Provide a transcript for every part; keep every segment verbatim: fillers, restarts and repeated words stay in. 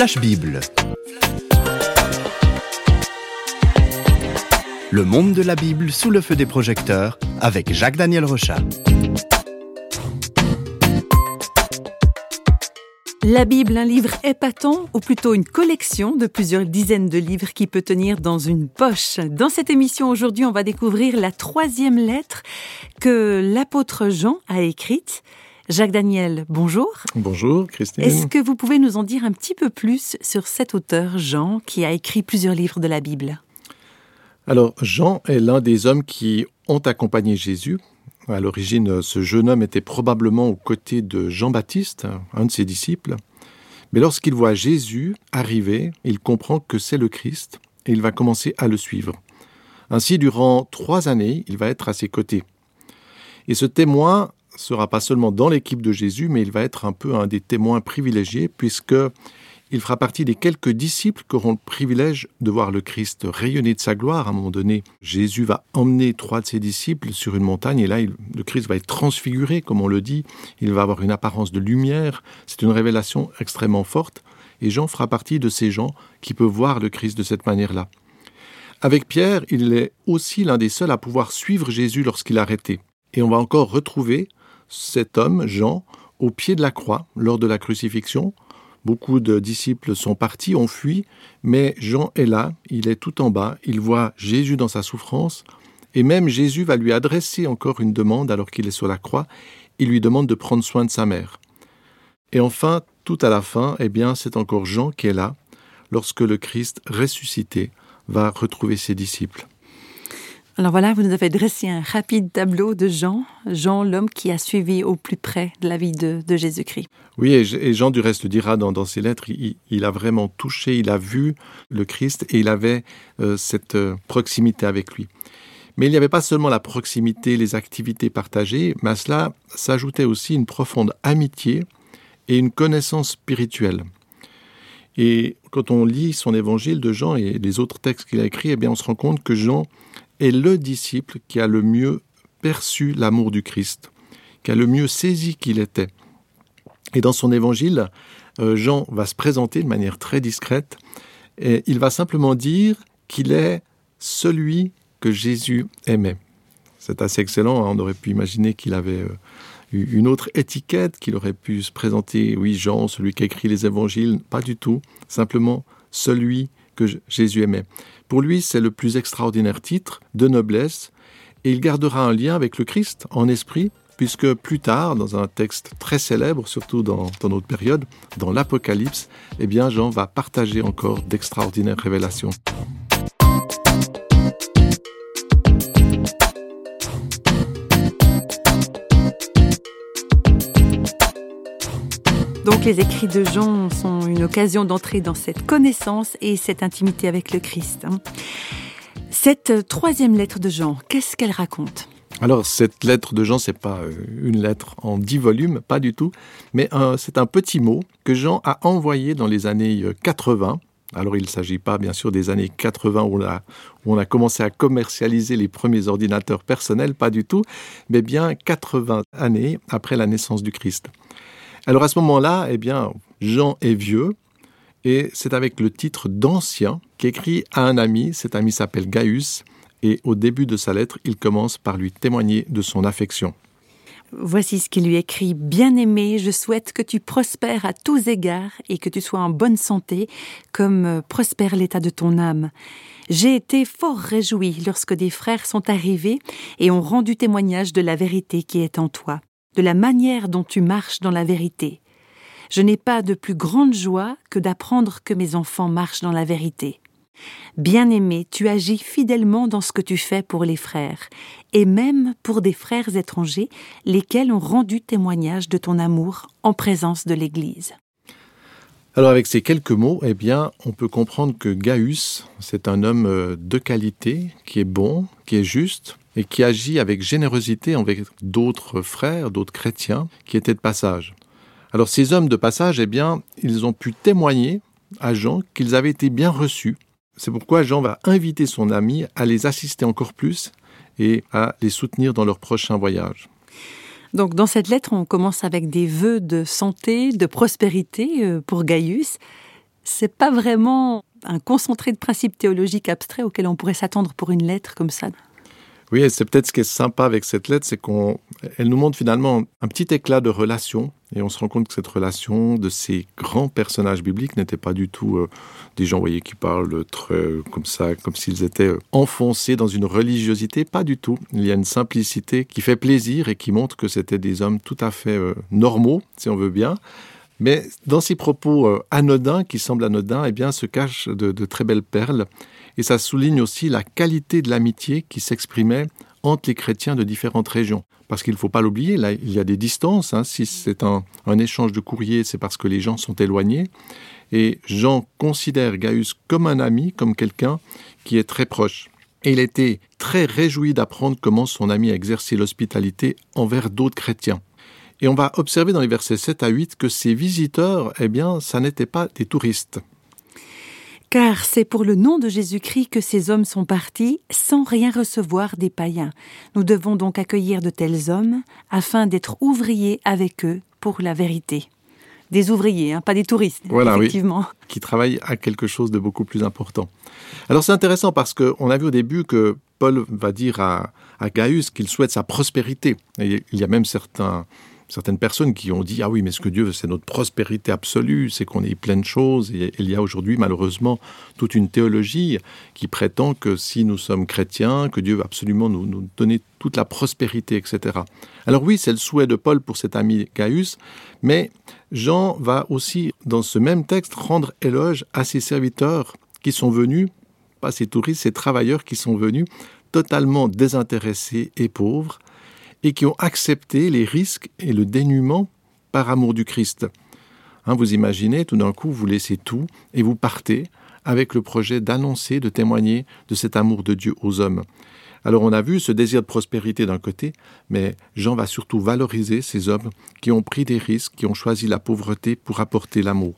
Flash Bible. Le monde de la Bible sous le feu des projecteurs avec Jacques-Daniel Rochat. La Bible, un livre épatant, ou plutôt une collection de plusieurs dizaines de livres qui peut tenir dans une poche. Dans cette émission aujourd'hui, on va découvrir la troisième lettre que l'apôtre Jean a écrite. Jacques-Daniel, bonjour. Bonjour, Christine. Est-ce que vous pouvez nous en dire un petit peu plus sur cet auteur, Jean, qui a écrit plusieurs livres de la Bible? Alors, Jean est l'un des hommes qui ont accompagné Jésus. À l'origine, ce jeune homme était probablement aux côtés de Jean Baptiste, un de ses disciples. Mais lorsqu'il voit Jésus arriver, il comprend que c'est le Christ et il va commencer à le suivre. Ainsi, durant trois années, il va être à ses côtés. Et ce témoin ne sera pas seulement dans l'équipe de Jésus, mais il va être un peu un des témoins privilégiés, puisqu'il fera partie des quelques disciples qui auront le privilège de voir le Christ rayonner de sa gloire. À un moment donné, Jésus va emmener trois de ses disciples sur une montagne, et là, il, le Christ va être transfiguré, comme on le dit. Il va avoir une apparence de lumière. C'est une révélation extrêmement forte, et Jean fera partie de ces gens qui peuvent voir le Christ de cette manière-là. Avec Pierre, il est aussi l'un des seuls à pouvoir suivre Jésus lorsqu'il est arrêté. Et on va encore retrouver cet homme, Jean, au pied de la croix, lors de la crucifixion. Beaucoup de disciples sont partis, ont fui, mais Jean est là, il est tout en bas, il voit Jésus dans sa souffrance, et même Jésus va lui adresser encore une demande alors qu'il est sur la croix. Il lui demande de prendre soin de sa mère. Et enfin, tout à la fin, eh bien, c'est encore Jean qui est là, lorsque le Christ ressuscité va retrouver ses disciples. Alors voilà, vous nous avez dressé un rapide tableau de Jean, Jean l'homme qui a suivi au plus près de la vie de, de Jésus-Christ. Oui, et Jean du reste dira dans, dans ses lettres, il, il a vraiment touché, il a vu le Christ et il avait euh, cette proximité avec lui. Mais il n'y avait pas seulement la proximité, les activités partagées, mais à cela s'ajoutait aussi une profonde amitié et une connaissance spirituelle. Et quand on lit son évangile de Jean et les autres textes qu'il a écrits, eh bien on se rend compte que Jean est le disciple qui a le mieux perçu l'amour du Christ, qui a le mieux saisi qu'il était. Et dans son évangile, Jean va se présenter de manière très discrète, et il va simplement dire qu'il est celui que Jésus aimait. C'est assez excellent, hein, on aurait pu imaginer qu'il avait eu une autre étiquette, qu'il aurait pu se présenter, oui, Jean, celui qui a écrit les évangiles, pas du tout, simplement celui que Jésus aimait. Pour lui, c'est le plus extraordinaire titre de noblesse, et il gardera un lien avec le Christ en esprit, puisque plus tard, dans un texte très célèbre, surtout dans, dans notre période, dans l'Apocalypse, eh bien Jean va partager encore d'extraordinaires révélations. Donc les écrits de Jean sont une occasion d'entrer dans cette connaissance et cette intimité avec le Christ. Cette troisième lettre de Jean, qu'est-ce qu'elle raconte ? Alors cette lettre de Jean, ce n'est pas une lettre en dix volumes, pas du tout, mais un, c'est un petit mot que Jean a envoyé dans les années quatre-vingts. Alors il ne s'agit pas bien sûr des années quatre-vingts où on, a, où on a commencé à commercialiser les premiers ordinateurs personnels, pas du tout, mais bien quatre-vingts années après la naissance du Christ. Alors à ce moment-là, eh bien, Jean est vieux et c'est avec le titre d'ancien qu'écrit à un ami. Cet ami s'appelle Gaïus et au début de sa lettre, il commence par lui témoigner de son affection. Voici ce qu'il lui écrit. « Bien-aimé, je souhaite que tu prospères à tous égards et que tu sois en bonne santé, comme prospère l'état de ton âme. J'ai été fort réjoui lorsque des frères sont arrivés et ont rendu témoignage de la vérité qui est en toi, de la manière dont tu marches dans la vérité. Je n'ai pas de plus grande joie que d'apprendre que mes enfants marchent dans la vérité. Bien-aimé, tu agis fidèlement dans ce que tu fais pour les frères, et même pour des frères étrangers, lesquels ont rendu témoignage de ton amour en présence de l'Église. » Alors avec ces quelques mots, eh bien, on peut comprendre que Gaïus, c'est un homme de qualité, qui est bon, qui est juste, et qui agit avec générosité avec d'autres frères, d'autres chrétiens, qui étaient de passage. Alors ces hommes de passage, eh bien, ils ont pu témoigner à Jean qu'ils avaient été bien reçus. C'est pourquoi Jean va inviter son ami à les assister encore plus et à les soutenir dans leur prochain voyage. Donc dans cette lettre, on commence avec des vœux de santé, de prospérité pour Gaïus. c'est pas vraiment un concentré de principes théologiques abstraits auxquels on pourrait s'attendre pour une lettre comme ça. Oui, et c'est peut-être ce qui est sympa avec cette lettre, c'est qu'elle nous montre finalement un petit éclat de relation, et on se rend compte que cette relation de ces grands personnages bibliques n'était pas du tout euh, des gens, vous voyez, qui parlent très, euh, comme ça, comme s'ils étaient enfoncés dans une religiosité, pas du tout. Il y a une simplicité qui fait plaisir et qui montre que c'était des hommes tout à fait euh, normaux, si on veut bien. Mais dans ces propos euh, anodins, qui semblent anodins, eh bien, se cachent de, de très belles perles. Et ça souligne aussi la qualité de l'amitié qui s'exprimait entre les chrétiens de différentes régions. Parce qu'il ne faut pas l'oublier, là, il y a des distances. Hein. Si c'est un, un échange de courrier, c'est parce que les gens sont éloignés. Et Jean considère Gaïus comme un ami, comme quelqu'un qui est très proche. Et il était très réjoui d'apprendre comment son ami a exercé l'hospitalité envers d'autres chrétiens. Et on va observer dans les versets sept à huit que ces visiteurs, eh bien, ça n'était pas des touristes. Car c'est pour le nom de Jésus-Christ que ces hommes sont partis, sans rien recevoir des païens. Nous devons donc accueillir de tels hommes, afin d'être ouvriers avec eux pour la vérité. Des ouvriers, hein, pas des touristes, voilà, effectivement. Oui, qui travaillent à quelque chose de beaucoup plus important. Alors c'est intéressant parce qu'on a vu au début que Paul va dire à, à Gaïus qu'il souhaite sa prospérité. Et il y a même certains... certaines personnes qui ont dit « Ah oui, mais ce que Dieu veut, c'est notre prospérité absolue, c'est qu'on ait plein de choses. » Et il y a aujourd'hui, malheureusement, toute une théologie qui prétend que si nous sommes chrétiens, que Dieu va absolument nous, nous donner toute la prospérité, et cetera. Alors oui, c'est le souhait de Paul pour cet ami Gaïus, mais Jean va aussi, dans ce même texte, rendre éloge à ses serviteurs qui sont venus, pas ces touristes, ces travailleurs qui sont venus, totalement désintéressés et pauvres, et qui ont accepté les risques et le dénuement par amour du Christ. Hein, vous imaginez, tout d'un coup, vous laissez tout et vous partez avec le projet d'annoncer, de témoigner de cet amour de Dieu aux hommes. Alors on a vu ce désir de prospérité d'un côté, mais Jean va surtout valoriser ces hommes qui ont pris des risques, qui ont choisi la pauvreté pour apporter l'amour.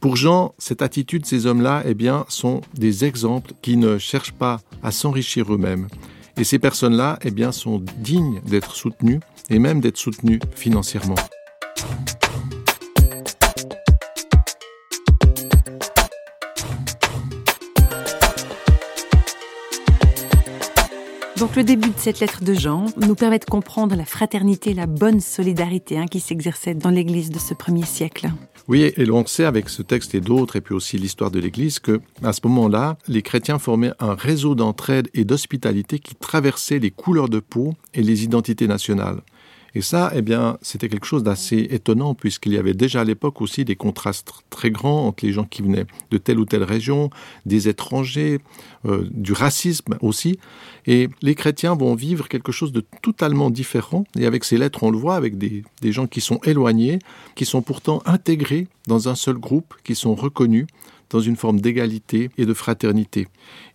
Pour Jean, cette attitude, ces hommes-là, eh bien, sont des exemples qui ne cherchent pas à s'enrichir eux-mêmes. Et ces personnes-là, eh bien, sont dignes d'être soutenues, et même d'être soutenues financièrement. Donc le début de cette lettre de Jean nous permet de comprendre la fraternité, la bonne solidarité hein, qui s'exerçait dans l'Église de ce premier siècle. Oui, et on sait avec ce texte et d'autres, et puis aussi l'histoire de l'Église, qu'à ce moment-là, les chrétiens formaient un réseau d'entraide et d'hospitalité qui traversait les couleurs de peau et les identités nationales. Et ça, eh bien, c'était quelque chose d'assez étonnant, puisqu'il y avait déjà à l'époque aussi des contrastes très grands entre les gens qui venaient de telle ou telle région, des étrangers, euh, du racisme aussi. Et les chrétiens vont vivre quelque chose de totalement différent. Et avec ces lettres, on le voit, avec des, des gens qui sont éloignés, qui sont pourtant intégrés dans un seul groupe, qui sont reconnus dans une forme d'égalité et de fraternité.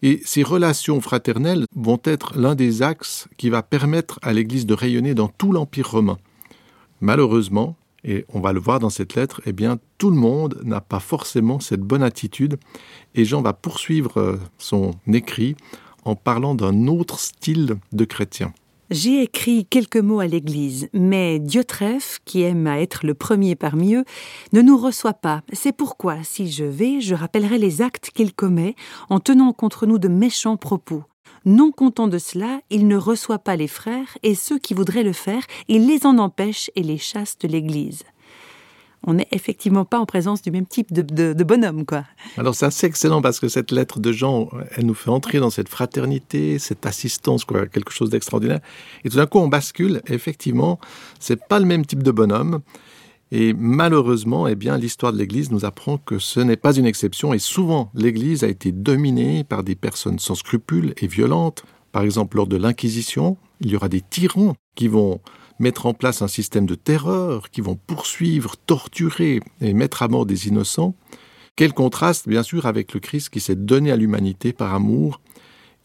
Et ces relations fraternelles vont être l'un des axes qui va permettre à l'Église de rayonner dans tout l'Empire romain. Malheureusement, et on va le voir dans cette lettre, eh bien, tout le monde n'a pas forcément cette bonne attitude. Et Jean va poursuivre son écrit en parlant d'un autre style de chrétien. « J'ai écrit quelques mots à l'Église, mais Diotrèphes, qui aime à être le premier parmi eux, ne nous reçoit pas. C'est pourquoi, si je vais, je rappellerai les actes qu'il commet en tenant contre nous de méchants propos. Non content de cela, il ne reçoit pas les frères, et ceux qui voudraient le faire, il les en empêche et les chasse de l'Église. » On n'est effectivement pas en présence du même type de, de, de bonhomme, quoi. Alors, c'est assez excellent parce que cette lettre de Jean, elle nous fait entrer dans cette fraternité, cette assistance, quoi, quelque chose d'extraordinaire. Et tout d'un coup, on bascule. Effectivement, c'est pas le même type de bonhomme. Et malheureusement, eh bien, l'histoire de l'Église nous apprend que ce n'est pas une exception. Et souvent, l'Église a été dominée par des personnes sans scrupules et violentes. Par exemple, lors de l'Inquisition, il y aura des tyrans qui vont mettre en place un système de terreur, qui vont poursuivre, torturer et mettre à mort des innocents. Quel contraste, bien sûr, avec le Christ qui s'est donné à l'humanité par amour.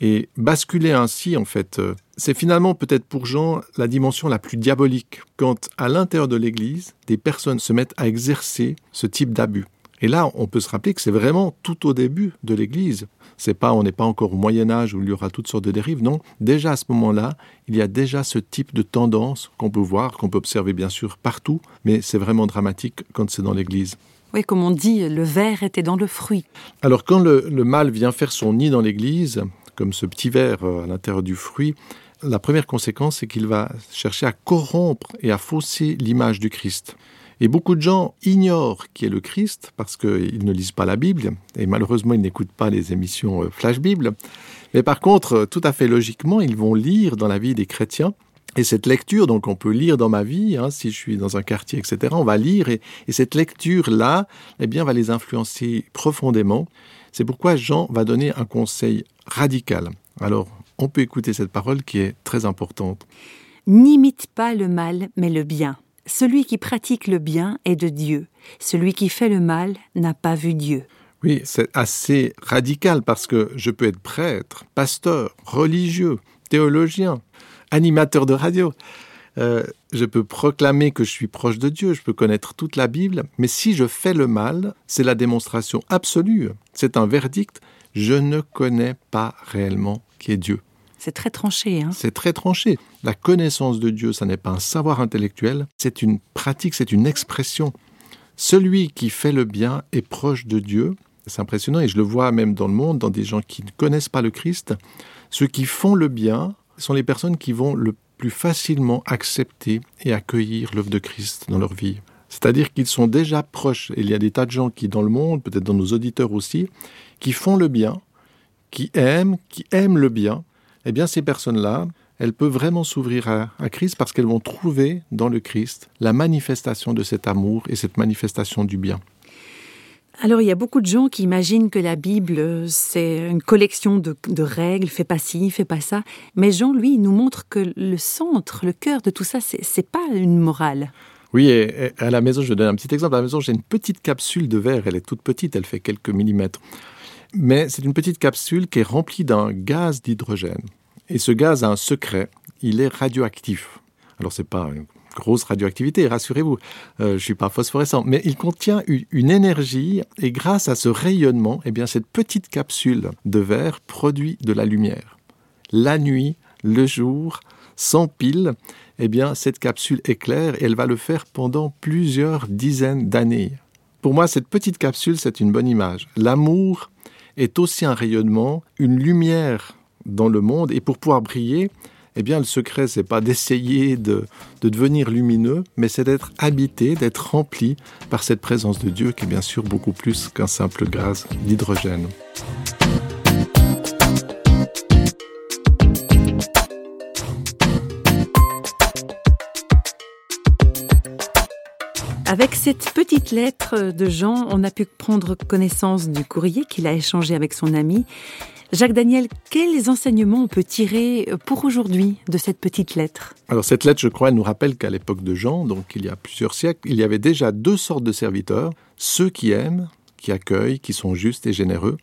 Et basculer ainsi, en fait, c'est finalement peut-être pour Jean la dimension la plus diabolique, quand à l'intérieur de l'Église, des personnes se mettent à exercer ce type d'abus. Et là, on peut se rappeler que c'est vraiment tout au début de l'Église. C'est pas, on n'est pas encore au Moyen-Âge où il y aura toutes sortes de dérives. Non, déjà à ce moment-là, il y a déjà ce type de tendance qu'on peut voir, qu'on peut observer bien sûr partout, mais c'est vraiment dramatique quand c'est dans l'Église. Oui, comme on dit, le ver était dans le fruit. Alors quand le, le mâle vient faire son nid dans l'église, comme ce petit ver à l'intérieur du fruit, la première conséquence, c'est qu'il va chercher à corrompre et à fausser l'image du Christ. Et beaucoup de gens ignorent qui est le Christ parce qu'ils ne lisent pas la Bible et malheureusement ils n'écoutent pas les émissions Flash Bible. Mais par contre, tout à fait logiquement, ils vont lire dans la vie des chrétiens. Et cette lecture, donc on peut lire dans ma vie, hein, si je suis dans un quartier, et cetera, on va lire et, et cette lecture-là, eh bien, va les influencer profondément. C'est pourquoi Jean va donner un conseil radical. Alors, on peut écouter cette parole qui est très importante. « N'imite pas le mal, mais le bien. Celui qui pratique le bien est de Dieu. Celui qui fait le mal n'a pas vu Dieu. » Oui, c'est assez radical parce que je peux être prêtre, pasteur, religieux, théologien, animateur de radio. Euh, je peux proclamer que je suis proche de Dieu, je peux connaître toute la Bible, mais si je fais le mal, c'est la démonstration absolue, c'est un verdict, je ne connais pas réellement qui est Dieu. C'est très tranché. Hein? C'est très tranché. La connaissance de Dieu, ça n'est pas un savoir intellectuel, c'est une pratique, c'est une expression. Celui qui fait le bien est proche de Dieu. C'est impressionnant et je le vois même dans le monde, dans des gens qui ne connaissent pas le Christ. Ceux qui font le bien sont les personnes qui vont le plus facilement accepter et accueillir l'œuvre de Christ dans leur vie. C'est-à-dire qu'ils sont déjà proches. Et il y a des tas de gens qui, dans le monde, peut-être dans nos auditeurs aussi, qui font le bien, qui aiment, qui aiment le bien. Eh bien, ces personnes-là, elles peuvent vraiment s'ouvrir à, à Christ parce qu'elles vont trouver dans le Christ la manifestation de cet amour et cette manifestation du bien. Alors, il y a beaucoup de gens qui imaginent que la Bible, c'est une collection de, de règles, fais pas ci, fais pas ça. Mais Jean, lui, il nous montre que le centre, le cœur de tout ça, c'est, c'est pas une morale. Oui, et, et à la maison, je vais donner un petit exemple. À la maison, j'ai une petite capsule de verre. Elle est toute petite, elle fait quelques millimètres. Mais c'est une petite capsule qui est remplie d'un gaz d'hydrogène. Et ce gaz a un secret, il est radioactif. Alors, c'est pas une grosse radioactivité, rassurez-vous, euh, je ne suis pas phosphorescent, mais il contient une, une énergie et grâce à ce rayonnement, eh bien, cette petite capsule de verre produit de la lumière. La nuit, le jour, sans pile, eh bien, cette capsule éclaire et elle va le faire pendant plusieurs dizaines d'années. Pour moi, cette petite capsule, c'est une bonne image. L'amour est aussi un rayonnement, une lumière dans le monde et pour pouvoir briller, eh bien, le secret, ce n'est pas d'essayer de, de devenir lumineux, mais c'est d'être habité, d'être rempli par cette présence de Dieu qui est bien sûr beaucoup plus qu'un simple gaz d'hydrogène. Avec cette petite lettre de Jean, on a pu prendre connaissance du courrier qu'il a échangé avec son ami. Jacques-Daniel, quels enseignements on peut tirer pour aujourd'hui de cette petite lettre ? Alors cette lettre, je crois, elle nous rappelle qu'à l'époque de Jean, donc il y a plusieurs siècles, il y avait déjà deux sortes de serviteurs, ceux qui aiment, qui accueillent, qui sont justes et généreux,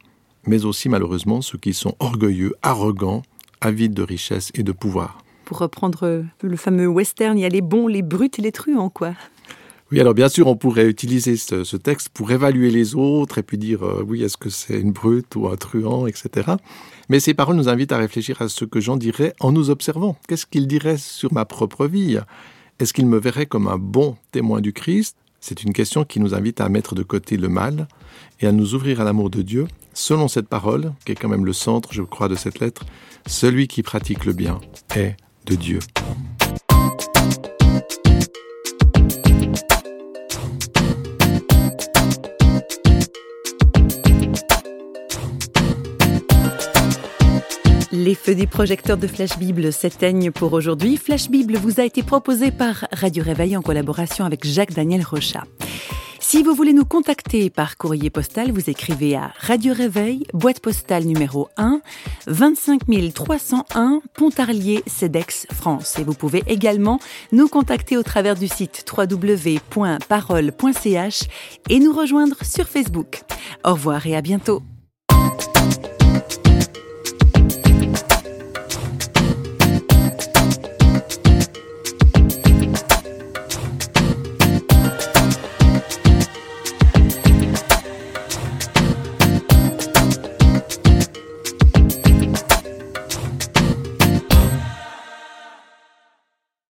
mais aussi malheureusement ceux qui sont orgueilleux, arrogants, avides de richesse et de pouvoir. Pour reprendre le fameux western, il y a les bons, les brutes et les truands, quoi. Oui, alors bien sûr, on pourrait utiliser ce, ce texte pour évaluer les autres et puis dire, euh, oui, est-ce que c'est une brute ou un truand, et cetera. Mais ces paroles nous invitent à réfléchir à ce que Jean dirait en nous observant. Qu'est-ce qu'il dirait sur ma propre vie ? Est-ce qu'il me verrait comme un bon témoin du Christ ? C'est une question qui nous invite à mettre de côté le mal et à nous ouvrir à l'amour de Dieu. Selon cette parole, qui est quand même le centre, je crois, de cette lettre, « Celui qui pratique le bien est de Dieu ». Les feux des projecteurs de Flash Bible s'éteignent pour aujourd'hui. Flash Bible vous a été proposé par Radio Réveil en collaboration avec Jacques-Daniel Rochat. Si vous voulez nous contacter par courrier postal, vous écrivez à Radio Réveil, boîte postale numéro un, vingt-cinq mille trois cent un, Pontarlier, Cedex, France. Et vous pouvez également nous contacter au travers du site w w w point parole point c h et nous rejoindre sur Facebook. Au revoir et à bientôt.